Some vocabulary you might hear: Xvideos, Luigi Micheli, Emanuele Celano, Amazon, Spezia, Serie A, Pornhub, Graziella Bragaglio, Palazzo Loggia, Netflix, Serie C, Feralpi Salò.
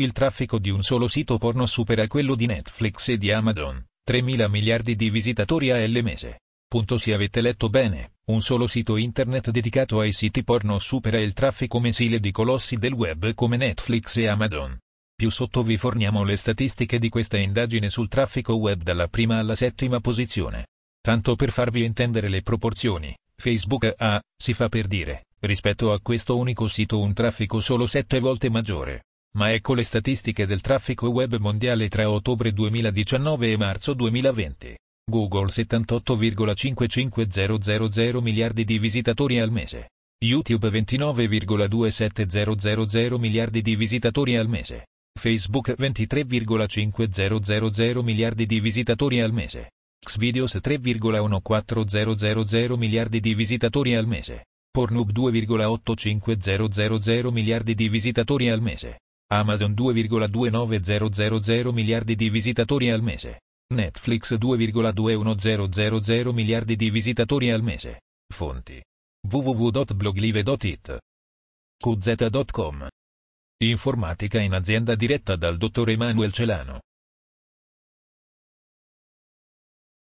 Il traffico di un solo sito porno supera quello di Netflix e di Amazon, 3.000 miliardi di visitatori al mese. Se avete letto bene, un solo sito internet dedicato ai siti porno supera il traffico mensile di colossi del web come Netflix e Amazon. Più sotto vi forniamo le statistiche di questa indagine sul traffico web dalla prima alla settima posizione. Tanto per farvi intendere le proporzioni, Facebook ha, si fa per dire, rispetto a questo unico sito un traffico solo 7 volte maggiore. Ma ecco le statistiche del traffico web mondiale tra ottobre 2019 e marzo 2020. Google 78,55000 miliardi di visitatori al mese. YouTube 29,27000 miliardi di visitatori al mese. Facebook 23,5000 miliardi di visitatori al mese. Xvideos 3,14000 miliardi di visitatori al mese. Pornhub 2,85000 miliardi di visitatori al mese. Amazon 2,29000 miliardi di visitatori al mese. Netflix 2,21000 miliardi di visitatori al mese. Fonti: www.bloglive.it, qz.com. Informatica in azienda diretta dal dottor Emanuele Celano.